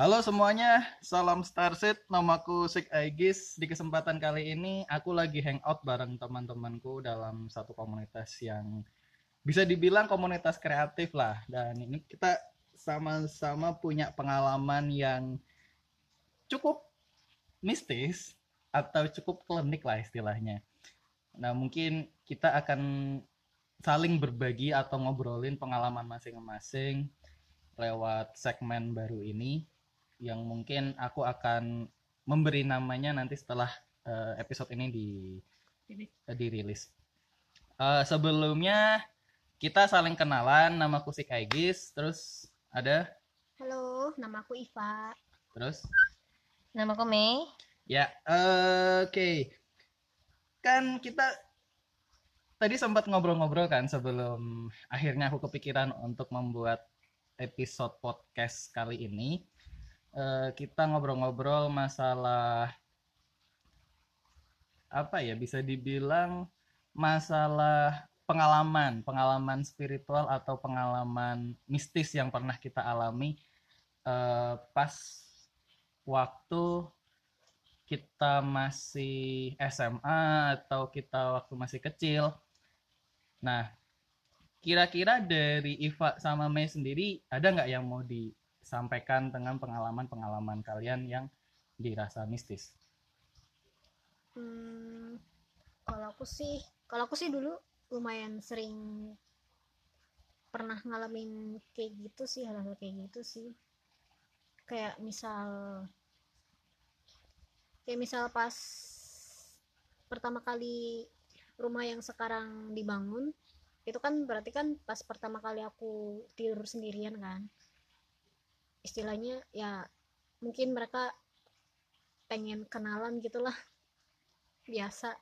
Halo semuanya, salam Starseed, namaku Sig Aegis. Di kesempatan kali ini aku lagi hangout bareng teman-temanku dalam satu komunitas yang bisa dibilang komunitas kreatif lah. Dan ini kita sama-sama punya pengalaman yang cukup mistis atau cukup klinik lah istilahnya. Nah mungkin kita akan saling berbagi atau ngobrolin pengalaman masing-masing lewat segmen baru ini, yang mungkin aku akan memberi namanya nanti setelah episode ini dirilis. Sebelumnya kita saling kenalan. Namaku Sig Aegis. Terus ada? Halo, namaku Iva. Terus? Namaku Mei. Ya, oke. Kan kita tadi sempat ngobrol-ngobrol kan sebelum akhirnya aku kepikiran untuk membuat episode podcast kali ini. Kita ngobrol-ngobrol masalah apa ya, bisa dibilang masalah pengalaman spiritual atau pengalaman mistis yang pernah kita alami pas waktu kita masih SMA atau kita waktu masih kecil. Nah, kira-kira dari Iva sama Mei sendiri ada nggak yang mau disampaikan dengan pengalaman-pengalaman kalian yang dirasa mistis? Kalau aku sih dulu lumayan sering pernah ngalamin kayak gitu sih, hal-hal kayak gitu sih. Kayak misal pas pertama kali rumah yang sekarang dibangun, itu kan berarti kan pas pertama kali aku tidur sendirian kan. Istilahnya ya mungkin mereka pengen kenalan gitulah, biasa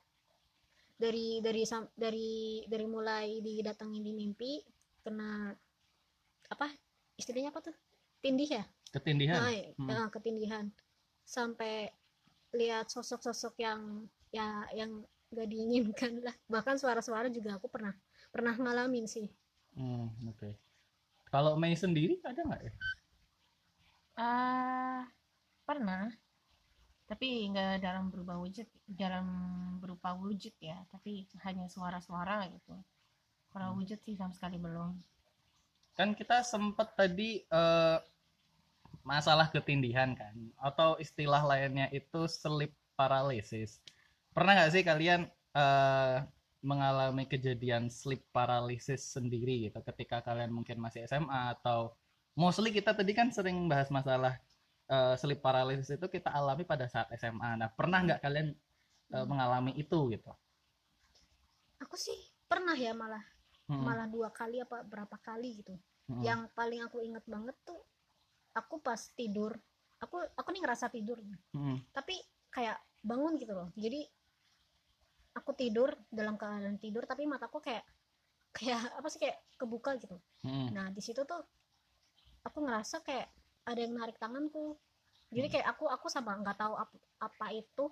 dari mulai didatengin di mimpi, kena tindihan ya? Ketindihan. Ketindihan sampai lihat sosok-sosok yang gak diinginkan lah, bahkan suara-suara juga aku pernah ngalamin sih. Oke. Kalau Mei sendiri ada nggak ya? Pernah, tapi nggak dalam berupa wujud ya, tapi hanya suara-suara gitu. Kalau wujud sih sama sekali belum. Kan kita sempat tadi masalah ketindihan kan, atau istilah lainnya itu sleep paralysis. Pernah nggak sih kalian mengalami kejadian sleep paralysis sendiri gitu ketika kalian mungkin masih SMA atau mostly kita tadi kan sering bahas masalah sleep paralysis itu kita alami pada saat SMA. Nah, pernah nggak kalian mengalami itu gitu? Aku sih pernah ya, malah 2 kali apa berapa kali gitu. Yang paling aku inget banget tuh aku pas tidur, aku nih ngerasa tidur. Tapi kayak bangun gitu loh. Jadi aku tidur dalam keadaan tidur tapi mataku kayak kebuka gitu. Nah, di situ tuh aku ngerasa kayak ada yang narik tanganku, jadi kayak aku sama nggak tahu apa itu,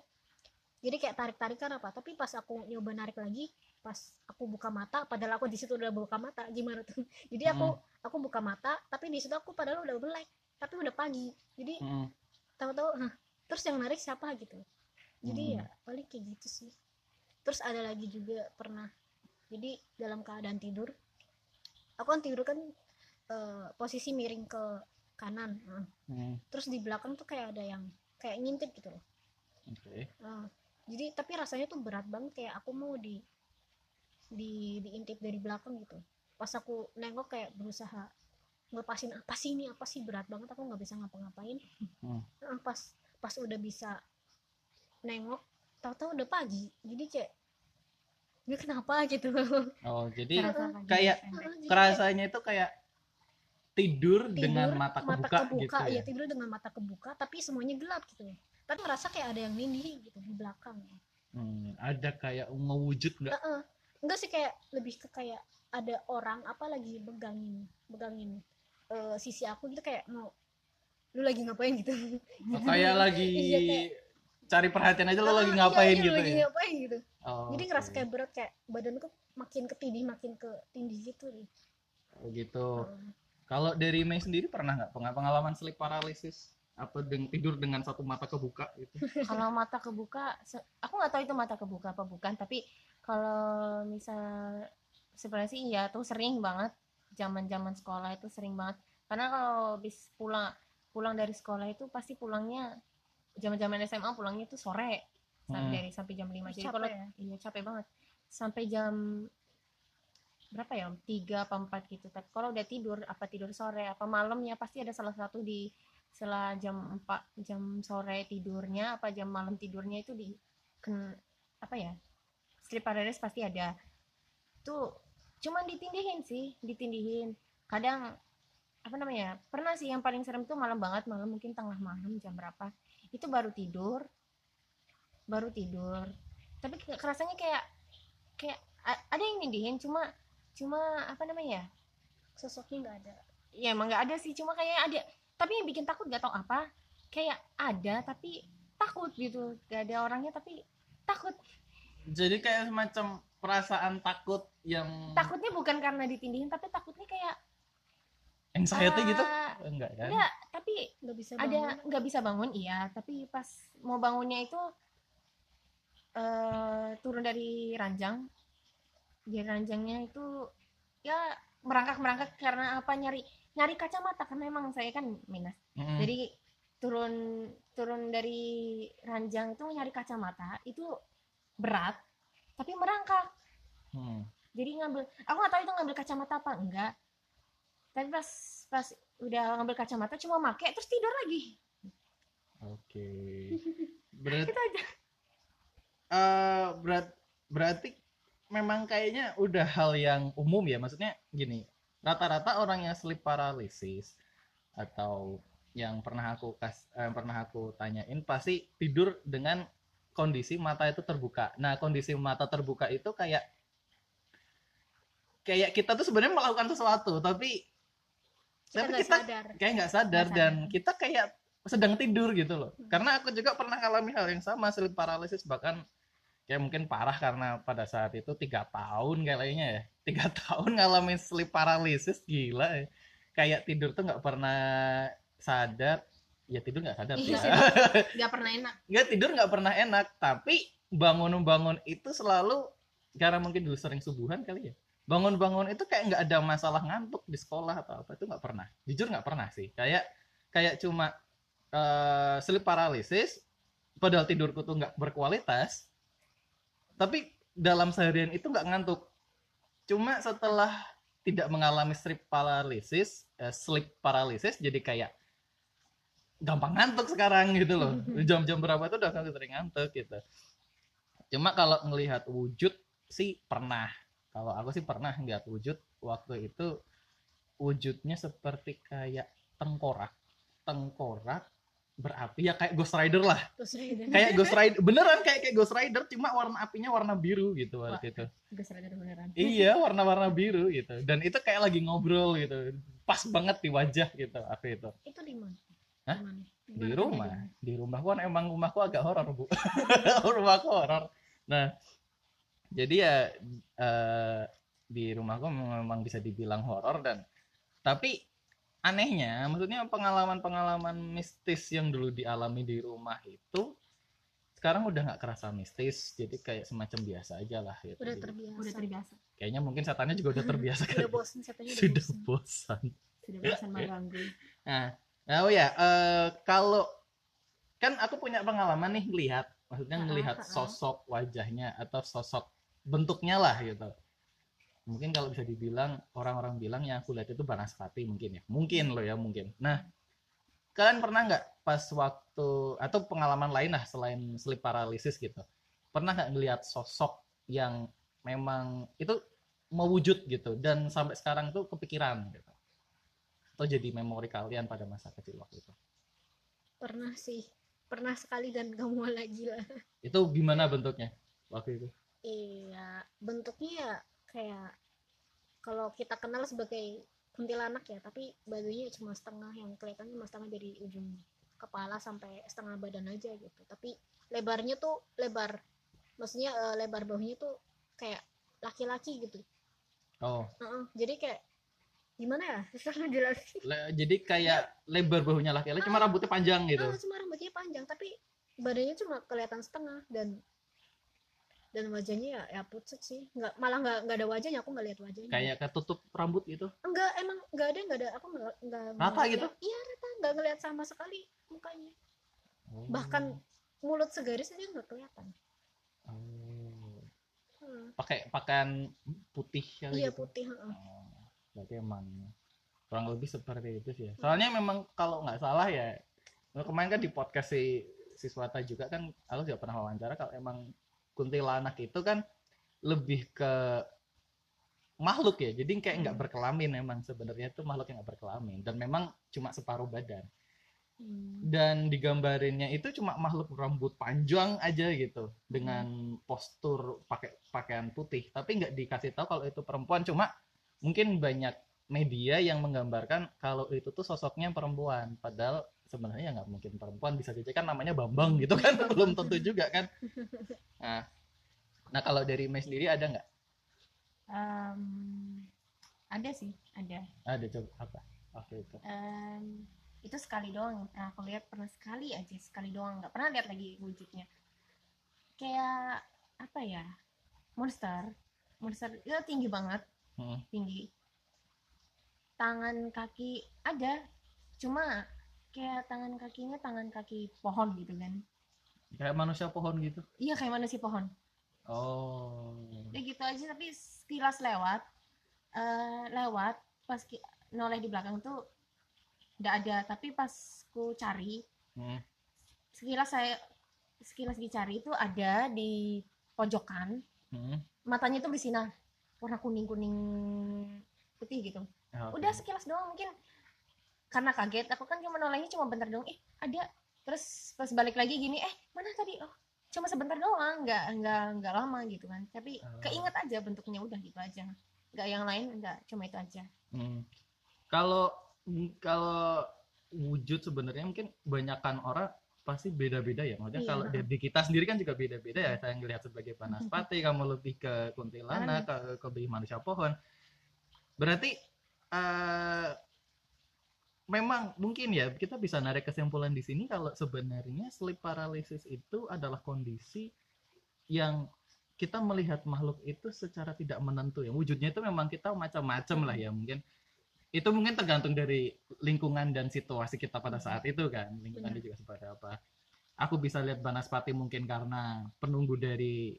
jadi kayak tarik-tarikan apa, tapi pas aku nyoba narik lagi, pas aku buka mata, padahal aku di situ udah buka mata, gimana tuh? Jadi aku buka mata, tapi di situ aku padahal udah melek, tapi udah pagi, jadi tahu-tahu, terus yang narik siapa gitu, jadi ya paling kayak gitu sih. Terus ada lagi juga pernah, jadi dalam keadaan tidur, aku kan tidur kan posisi miring ke kanan. Terus di belakang tuh kayak ada yang kayak ngintip gitu loh. Okay. Jadi tapi rasanya tuh berat banget, kayak aku mau diintip dari belakang gitu. Pas aku nengok kayak berusaha ngelepasin, apa sih berat banget, aku nggak bisa ngapa-ngapain. Pas udah bisa nengok, tahu-tahu udah pagi, jadi kayak ini kenapa gitu. Jadi kayak rasanya itu kayak tidur dengan mata kebuka gitu ya? Tidur dengan mata kebuka tapi semuanya gelap gitu, tapi ngerasa kayak ada yang nindih gitu di belakang. Ada kayak ngewujud nggak? Enggak sih, kayak lebih ke kayak ada orang lagi megangin sisi aku gitu, kayak mau lu lagi ngapain gitu. Kayak lagi kayak, cari perhatian aja, lo lagi ngapain iya, gitu, lagi ya? Ngapain gitu. Jadi ngerasa kayak berat, kayak badanku makin ketindih gitu nih. Kalau dari Mei sendiri pernah nggak pengalaman sleep paralysis apa tidur dengan satu mata kebuka gitu. Kalau mata kebuka, aku nggak tahu itu mata kebuka apa bukan, tapi kalau misal sebenarnya sih ya tuh sering banget zaman-zaman sekolah itu sering banget. Karena kalau habis pulang dari sekolah itu pasti pulangnya zaman-zaman SMA pulangnya tuh sore sampai jam 5. Jadi kalau ya? Iya capek banget. Sampai jam berapa ya? 3 atau 4 gitu. Tapi kalau udah tidur, apa tidur sore, apa malamnya pasti ada salah satu di setelah jam 4 jam sore tidurnya apa jam malam tidurnya itu di apa ya? Sleep paralysis pasti ada. Tuh cuman ditindihin. Kadang apa namanya? Pernah sih yang paling serem tuh malam banget, malam mungkin tengah malam jam berapa. Itu baru tidur. Tapi kerasanya kayak ada yang nindihin cuma apa namanya? Sosoknya enggak ada. Ya emang enggak ada sih, cuma kayaknya ada. Tapi yang bikin takut gak tau apa, kayak ada tapi takut gitu, gak ada orangnya tapi takut. Jadi kayak semacam perasaan takut yang takutnya bukan karena ditindihin, tapi takutnya kayak anxiety gitu. Enggak kan? Enggak, tapi nggak bisa bangun. Ada nggak bisa bangun, iya. Tapi pas mau bangunnya itu turun dari ranjang, dia ranjangnya itu ya merangkak karena apa nyari kacamata, karena emang saya kan minus. Jadi turun dari ranjang itu nyari kacamata itu berat tapi merangkak. Jadi aku nggak tahu itu ngambil kacamata apa enggak, tapi pas udah ngambil kacamata cuma pakai terus tidur lagi. Oke. Berarti itu aja. Berarti memang kayaknya udah hal yang umum ya, maksudnya gini, rata-rata orang yang sleep paralysis atau yang pernah aku tanyain pasti tidur dengan kondisi mata itu terbuka. Nah, kondisi mata terbuka itu kayak kita tuh sebenarnya melakukan sesuatu tapi kita kayak nggak sadar dan kita kayak sedang tidur gitu loh. Karena aku juga pernah ngalami hal yang sama, sleep paralysis, bahkan ya mungkin parah karena pada saat itu 3 tahun kayaknya ya. 3 tahun ngalamin sleep paralysis, gila ya. Kayak tidur tuh gak pernah sadar. Ya tidur gak sadar sih ya. Gak pernah enak. Tapi bangun-bangun itu selalu, karena mungkin dulu sering subuhan kali ya, bangun-bangun itu kayak gak ada masalah ngantuk di sekolah atau apa. Itu gak pernah. Jujur gak pernah sih. Kayak cuma sleep paralysis. Padahal tidurku tuh gak berkualitas, tapi dalam seharian itu nggak ngantuk. Cuma setelah tidak mengalami sleep paralysis jadi kayak gampang ngantuk sekarang gitu loh. Jam-jam berapa tuh udah sering ngantuk gitu. Cuma kalau ngelihat wujud sih pernah. Kalau aku sih pernah ngelihat wujud. Waktu itu wujudnya seperti kayak tengkorak berapi, ya kayak Ghost Rider lah. Beneran kayak Ghost Rider, cuma warna apinya warna biru gitu waktu itu. Ghost Rider beneran. Iya, warna-warna biru gitu. Dan itu kayak lagi ngobrol gitu. Pas banget di wajah gitu api itu. Itu di mana? Hah? Di rumah. Di rumahku kan emang rumahku agak horor, Bu. Rumahku horor. Nah, jadi ya di rumahku memang bisa dibilang horor tapi anehnya, maksudnya pengalaman-pengalaman mistis yang dulu dialami di rumah itu sekarang udah nggak kerasa mistis, jadi kayak semacam biasa aja lah gitu. Udah terbiasa. Kayaknya mungkin setannya juga udah terbiasa kan. Sudah bosan mengganggu. Kalau kan aku punya pengalaman nih ngelihat sosok wajahnya atau sosok bentuknya lah gitu. Mungkin kalau bisa dibilang, orang-orang bilang yang aku lihat itu Banaspati mungkin ya. Mungkin. Nah, kalian pernah nggak pas waktu, atau pengalaman lain lah selain sleep paralysis gitu, pernah nggak ngelihat sosok yang memang itu mewujud gitu, dan sampai sekarang tuh kepikiran gitu? Atau jadi memori kalian pada masa kecil waktu itu? Pernah sih. Pernah sekali dan nggak mau lagi lah. Itu gimana bentuknya waktu itu? Iya, bentuknya ya kayak kalau kita kenal sebagai kuntilanak ya, tapi badannya cuma setengah, yang kelihatannya cuma setengah dari ujung kepala sampai setengah badan aja gitu. Tapi lebarnya tuh lebar, maksudnya lebar bawahnya tuh kayak laki-laki gitu. Jadi kayak gimana ya, susah ngejelasin. Jadi kayak lebar bahunya laki-laki, cuma rambutnya panjang gitu. Cuma rambutnya panjang, tapi badannya cuma kelihatan setengah, dan wajahnya ya pucat sih, malah nggak ada wajahnya, aku nggak lihat wajahnya. Kayak ketutup rambut gitu? Enggak, emang nggak ada, aku nggak. Rata gitu? Iya rata, nggak ngelihat sama sekali mukanya. Bahkan mulut segaris aja nggak kelihatan. Pakai pakaian putih ya? Iya gitu. Putih. Berarti emang kurang lebih seperti itu sih ya. Soalnya memang kalau nggak salah ya, kemarin kan di podcast si Siswata juga kan, aku juga pernah wawancara kalau emang kuntilanak itu kan lebih ke makhluk ya, jadi kayak nggak berkelamin, memang sebenarnya itu makhluk yang nggak berkelamin dan memang cuma separuh badan. Dan digambarinnya itu cuma makhluk rambut panjang aja gitu, dengan postur pakai pakaian putih, tapi nggak dikasih tahu kalau itu perempuan. Cuma mungkin banyak media yang menggambarkan kalau itu tuh sosoknya perempuan, padahal sebenarnya nggak mungkin perempuan, bisa saja kan namanya Bambang gitu kan, belum tentu juga kan. Nah kalau dari Mei sendiri ada nggak? Ada sih, ada coba apa? Oke. Itu sekali doang, aku lihat pernah sekali aja, sekali doang, nggak pernah lihat lagi wujudnya. Kayak apa ya, monster itu tinggi banget, tinggi, tangan kaki ada, cuma kayak tangan kaki pohon gitu kan, kayak manusia pohon gitu. Iya kayak manusia pohon. Ya gitu aja, tapi sekilas lewat pas noleh di belakang tuh nggak ada, tapi pas ku cari sekilas dicari itu ada di pojokan. Matanya tuh bersinar warna kuning putih gitu. Udah sekilas doang, mungkin karena kaget, aku kan cuma nolehnya cuma bentar doang, ada, terus pas balik lagi gini, mana tadi, cuma sebentar doang, nggak lama gitu kan, tapi keinget aja bentuknya, udah gitu aja, nggak yang lain, nggak, cuma itu aja. Kalau wujud sebenarnya mungkin kebanyakan orang pasti beda-beda ya, maksudnya kalau di kita sendiri kan juga beda-beda ya, saya ngelihat sebagai Banaspati, kamu lebih ke kuntilanak, ke lebih manusia pohon, berarti memang mungkin ya kita bisa narik kesimpulan di sini kalau sebenarnya sleep paralysis itu adalah kondisi yang kita melihat makhluk itu secara tidak menentu ya, wujudnya itu memang kita macam-macam lah ya, mungkin itu mungkin tergantung dari lingkungan dan situasi kita pada saat itu kan, lingkungannya juga seperti apa. Aku bisa lihat Banaspati mungkin karena penunggu dari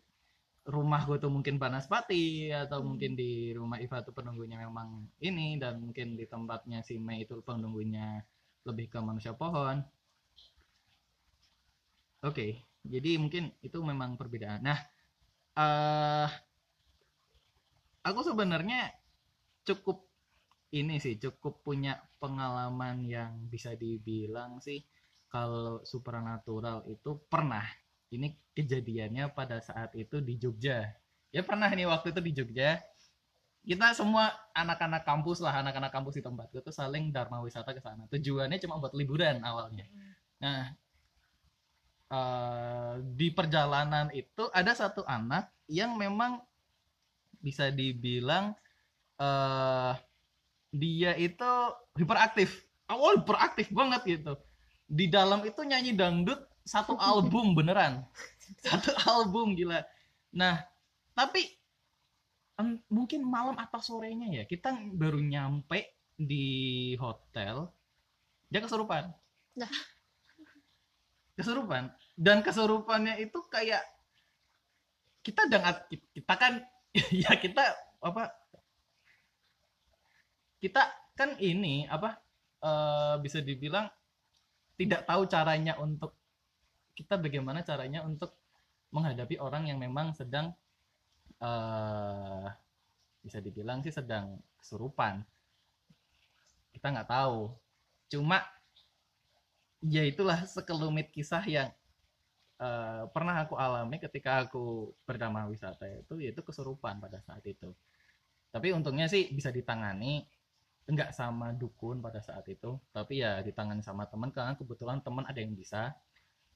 rumahku tuh mungkin Banaspati, atau mungkin di rumah Iva tuh penunggunya memang ini, dan mungkin di tempatnya si Mei itu penunggunya lebih ke manusia pohon. Oke, jadi mungkin itu memang perbedaan. Nah, aku sebenarnya cukup punya pengalaman yang bisa dibilang sih kalau supranatural itu pernah. Ini kejadiannya pada saat itu di Jogja. Ya pernah nih waktu itu di Jogja. Kita semua anak-anak kampus di tempatku tuh saling dharma wisata ke sana. Tujuannya cuma buat liburan awalnya. Nah, di perjalanan itu ada satu anak yang memang bisa dibilang dia itu hiperaktif. Hiperaktif banget gitu. Di dalam itu nyanyi dangdut satu album gila. Nah tapi mungkin malam atau sorenya ya, kita baru nyampe di hotel, dia kesurupan. Dan kesurupannya itu kayak bisa dibilang tidak tahu bagaimana caranya untuk menghadapi orang yang memang sedang bisa dibilang sih sedang kesurupan. Kita nggak tahu. Cuma ya itulah sekelumit kisah yang pernah aku alami ketika aku berdharma wisata itu, yaitu kesurupan pada saat itu. Tapi untungnya sih bisa ditangani. Enggak sama dukun pada saat itu, tapi ya ditangani sama teman karena kebetulan teman ada yang bisa.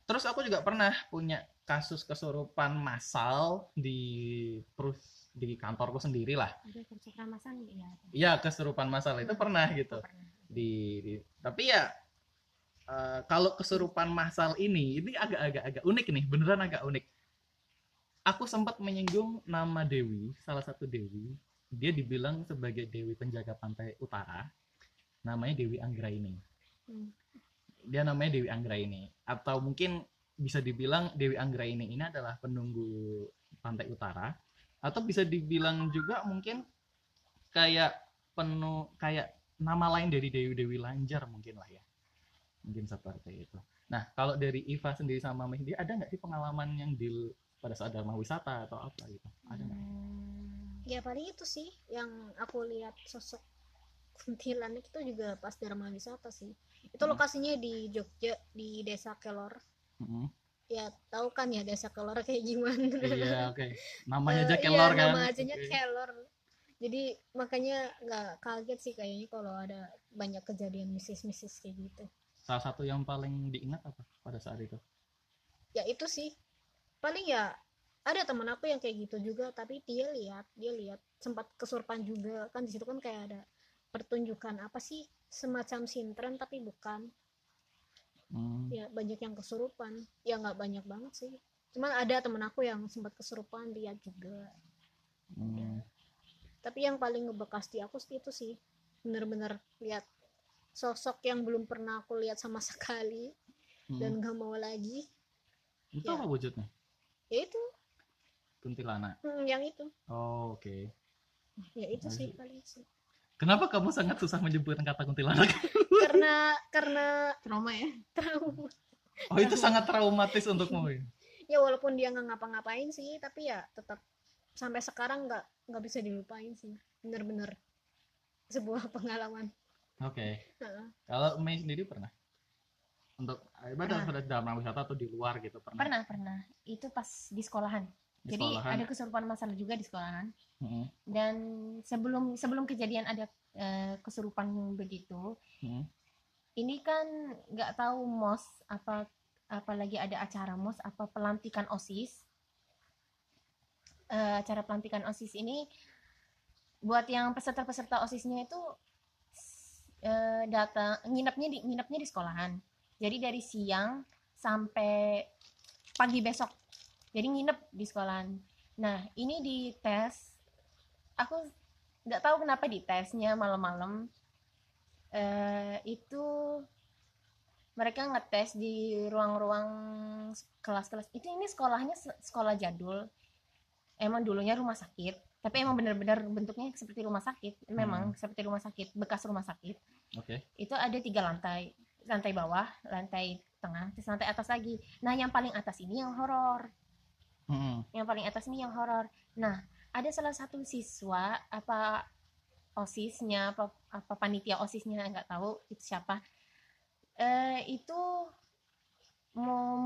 Terus aku juga pernah punya kasus kesurupan massal di di kantorku sendiri lah. Iya, kesurupan masal itu pernah gitu. Di tapi ya kalau kesurupan masal ini agak unik nih, beneran agak unik. Aku sempat menyinggung nama Dewi, salah satu Dewi. Dia dibilang sebagai Dewi penjaga pantai utara. Namanya Dewi Anggraini. Dia namanya Dewi Anggraini, atau mungkin bisa dibilang Dewi Anggraini ini adalah penunggu pantai utara, atau bisa dibilang juga mungkin kayak nama lain dari Dewi Lanjar mungkin lah ya. Mungkin seperti itu. Nah, kalau dari Iva sendiri sama Mei, ada nggak sih pengalaman yang pada saat Dharma Wisata atau apa gitu? Ada nggak? Ya paling itu sih yang aku lihat sosok Kuntilanak itu juga pas Dharma Wisata sih. Itu lokasinya di Jogja, di Desa Kelor. Ya tahu kan ya Desa Kelor kayak gimana? Iya, oke. Namanya aja Kelor kan. Nama ajanya Kelor. Jadi makanya nggak kaget sih kayaknya kalau ada banyak kejadian mistis-mistis kayak gitu. Salah satu yang paling diingat apa pada saat itu? Ya itu sih. Paling ya ada teman aku yang kayak gitu juga, tapi dia lihat sempat kesurupan juga kan. Di situ kan kayak ada pertunjukan apa sih, semacam sintren tapi bukan. Ya banyak yang kesurupan, ya nggak banyak banget sih, cuman ada teman aku yang sempat kesurupan lihat juga. Ya. Tapi yang paling ngebekas di aku itu sih bener-bener lihat sosok yang belum pernah aku lihat sama sekali dan nggak mau lagi. Itu ya. Apa wujudnya? Ya itu kuntilanak. Yang itu. Oh, oke. Ya itu sih paling sih. Kenapa kamu sangat susah menyebut kata kuntilanak? Karena trauma ya. Trauma. Oh, itu sangat traumatis untukmu ya? Ya walaupun dia nggak ngapa-ngapain sih, tapi ya tetap sampai sekarang nggak bisa dilupain sih. Bener-bener sebuah pengalaman. Oke. Kalau Mei sendiri pernah? Untuk ibadah pada dalam wisata atau di luar gitu pernah? Pernah. Itu pas di sekolahan. Jadi ada kesurupan masalah juga di sekolahan. Dan sebelum kejadian ada kesurupan begitu, ini kan nggak tahu mos apalagi ada acara mos apa pelantikan OSIS. Acara pelantikan OSIS ini buat yang peserta-peserta OSISnya itu datang nginepnya di sekolahan. Jadi dari siang sampai pagi besok. Jadi nginep di sekolahan. Nah, ini di tes. Aku nggak tahu kenapa di tesnya malam-malam. Itu mereka ngetes di ruang-ruang kelas-kelas. Ini sekolahnya sekolah jadul. Emang dulunya rumah sakit. Tapi emang benar-benar bentuknya seperti rumah sakit. Memang seperti rumah sakit, bekas rumah sakit. Oke. Itu ada 3 lantai. Lantai bawah, lantai tengah, terus lantai atas lagi. Nah, yang paling atas ini yang horor. Yang paling atas ini yang horor. Nah, ada salah satu siswa apa OSISnya, apa panitia OSISnya, nggak tahu itu siapa. Itu mau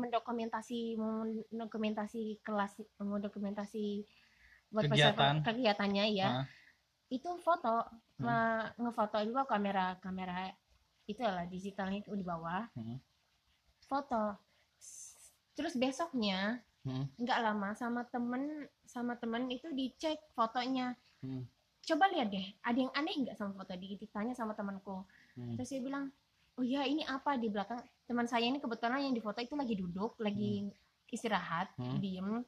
mendokumentasi kelas, mendokumentasi buat kegiatannya ya. Itu foto, ngefoto juga kamera itulah digitalnya di bawah, foto. Terus besoknya nggak lama sama temen itu dicek fotonya. Coba lihat deh, ada yang aneh nggak sama foto? Ditanya sama temanku. Terus dia bilang, oh ya ini apa di belakang? Teman saya ini kebetulan yang di foto itu lagi duduk, lagi istirahat, diem,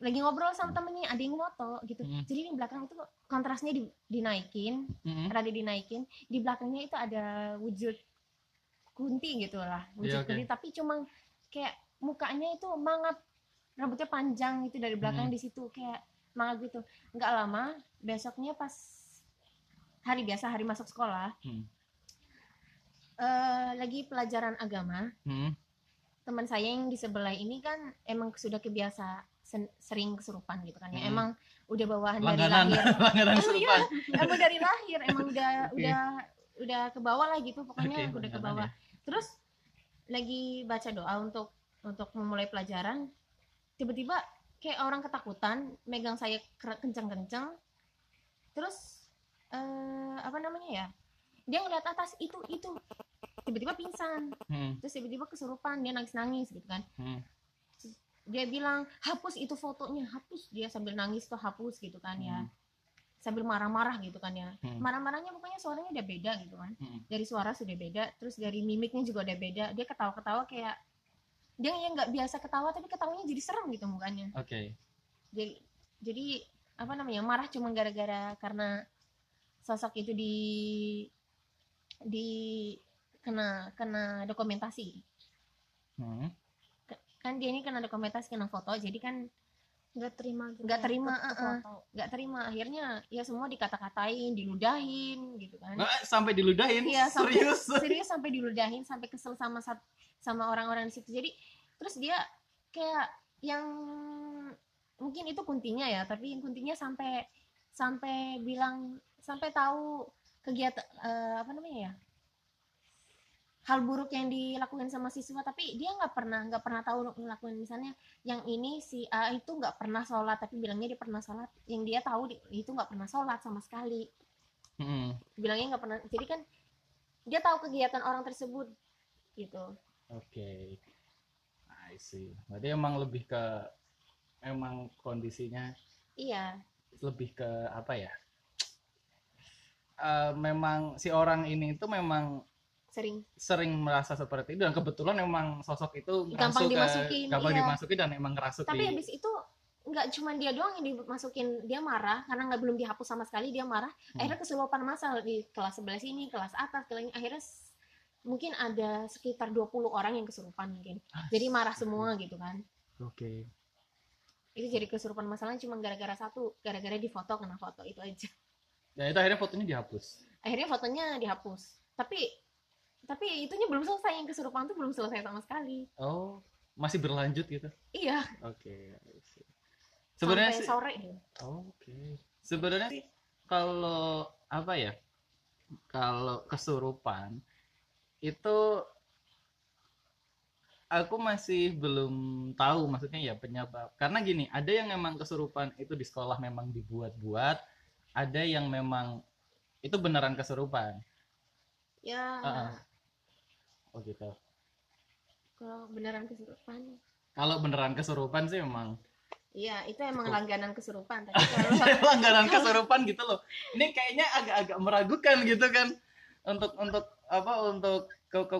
lagi ngobrol sama temennya, ada yang foto gitu. Jadi di belakang itu kontrasnya dinaikin, rada dinaikin. Di belakangnya itu ada wujud kunti gitu lah, wujud kunti. Tapi cuma kayak mukanya itu mangap, rambutnya panjang gitu dari belakang di situ kayak mangap gitu. Nggak lama besoknya pas hari biasa, hari masuk sekolah, lagi pelajaran agama. Teman saya yang di sebelah ini kan emang sudah kebiasaan sering kesurupan gitu kan ya. Emang udah bawaan langganan, dari lahir. Langganan kesurupan. Emang dari lahir emang udah ke bawah lah gitu pokoknya, udah ke bawah. Ya. Terus lagi baca doa untuk memulai pelajaran, tiba-tiba kayak orang ketakutan megang saya kencang-kencang. Terus apa namanya ya? Dia ngeliat atas itu. Tiba-tiba pingsan. Terus tiba-tiba kesurupan, dia nangis-nangis gitu kan. dia bilang hapus itu fotonya, hapus, dia sambil nangis tuh hapus gitu kan ya, sambil marah-marah gitu kan ya, marah-marahnya pokoknya suaranya udah beda gitu kan, dari suara sudah beda, terus dari mimiknya juga udah beda, dia ketawa-ketawa kayak dia yang nggak biasa ketawa, tapi ketawanya jadi serem gitu mukanya. Oke. Okay. Jadi apa namanya, marah cuma gara-gara karena sosok itu di kena dokumentasi. Kan dia ini kena dokumentasi, kena foto, jadi kan nggak terima akhirnya ya semua dikata-katain, diludahin gitu kan. Sampai diludahin ya, serius sampai diludahin, sampai kesel sama orang-orang di situ. Jadi terus dia kayak yang mungkin itu kuntinya ya, tapi yang kuntinya sampai bilang, sampai tahu kegiatan apa namanya ya, hal buruk yang dilakukan sama siswa, tapi dia nggak pernah tahu ngelakuin. Misalnya yang ini si A itu nggak pernah sholat, tapi bilangnya dia pernah sholat, yang dia tahu itu nggak pernah sholat sama sekali, bilangnya nggak pernah. Jadi kan dia tahu kegiatan orang tersebut gitu. Oke, I see. Berarti emang lebih ke emang kondisinya, iya, lebih ke apa ya, memang si orang ini itu memang sering merasa seperti itu, dan kebetulan memang sosok itu gampang dimasukin dan emang ngerasuk. Tapi habis itu nggak cuma dia doang yang dimasukin, dia marah karena belum dihapus sama sekali, dia marah. Akhirnya kesurupan masal di kelas sebelah sini, kelas atas, kelas ini, akhirnya mungkin ada sekitar 20 orang yang kesurupan mungkin. Jadi marah semua gitu kan. Oke. Itu jadi kesurupan masalah cuma gara-gara satu, gara-gara difoto, kena foto itu aja. Dan itu akhirnya fotonya dihapus. Tapi itunya belum selesai, yang kesurupan tuh belum selesai sama sekali. Oh, masih berlanjut gitu? Iya. Oke. Okay. Sebenarnya sampai sore gitu. Oke. Sebenarnya sih kalau apa ya, kalau kesurupan itu aku masih belum tahu maksudnya ya penyebab. Karena gini, ada yang memang kesurupan itu di sekolah memang dibuat-buat, ada yang memang itu beneran kesurupan. Ya. Oh gitu. Kalau beneran kesurupan sih memang. Iya, itu emang langganan kesurupan. Tapi kalau langganan kesurupan gitu loh. Ini kayaknya agak-agak meragukan gitu kan, untuk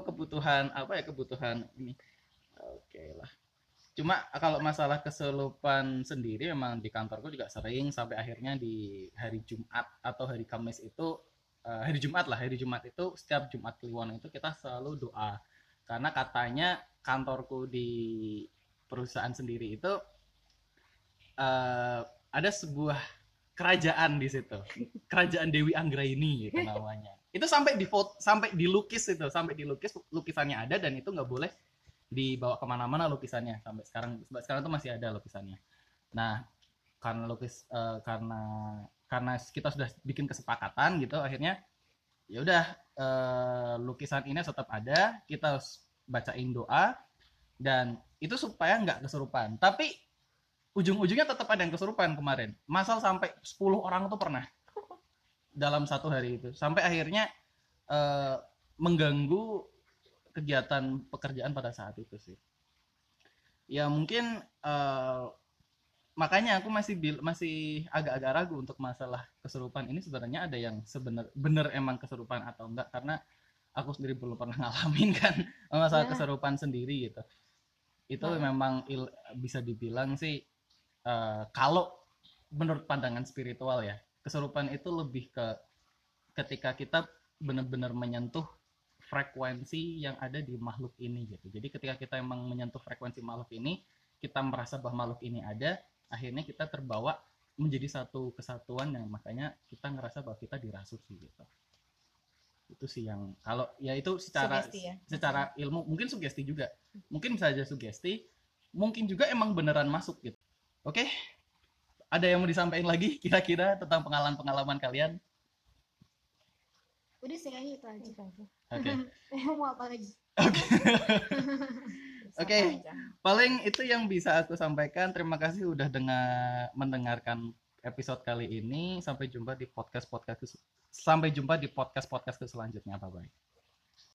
kebutuhan apa ya, kebutuhan ini. Oke lah. Cuma kalau masalah kesurupan sendiri memang di kantorku juga sering, sampai akhirnya di hari Jumat atau hari Kamis itu. Hari Jumat itu setiap Jumat Kliwon itu kita selalu doa, karena katanya kantorku di perusahaan sendiri itu ada sebuah kerajaan di situ, kerajaan Dewi Anggraini gitu namanya. Itu sampai dilukis lukisannya ada, dan itu nggak boleh dibawa kemana-mana lukisannya sampai sekarang itu masih ada lukisannya. Nah karena kita sudah bikin kesepakatan gitu, akhirnya ya udah lukisan ini tetap ada, kita harus bacain doa, dan itu supaya nggak kesurupan. Tapi ujung-ujungnya tetap ada yang kesurupan kemarin. Masal sampai 10 orang tuh pernah dalam satu hari itu, sampai akhirnya mengganggu kegiatan pekerjaan pada saat itu sih. Ya mungkin makanya aku masih agak-agak ragu untuk masalah kesurupan ini, sebenarnya ada yang bener emang kesurupan atau enggak, karena aku sendiri belum pernah ngalamin kan masalah kesurupan sendiri gitu. Itu memang bisa dibilang sih kalau menurut pandangan spiritual ya, kesurupan itu lebih ke ketika kita benar-benar menyentuh frekuensi yang ada di makhluk ini gitu. Jadi ketika kita emang menyentuh frekuensi makhluk ini, kita merasa bahwa makhluk ini ada, akhirnya kita terbawa menjadi satu kesatuan, yang makanya kita ngerasa bahwa kita dirasuki gitu. Itu sih yang kalau ya itu secara sugesti, ya? Secara ilmu mungkin sugesti juga, mungkin bisa aja sugesti, mungkin juga emang beneran masuk gitu. Oke, ada yang mau disampaikan lagi kira-kira tentang pengalaman kalian? Udah sih kayaknya itu aja. Oke. Mau apa lagi? Oke. Oke, paling itu yang bisa aku sampaikan. Terima kasih udah mendengarkan episode kali ini. Sampai jumpa di podcast-podcast selanjutnya. Bye-bye.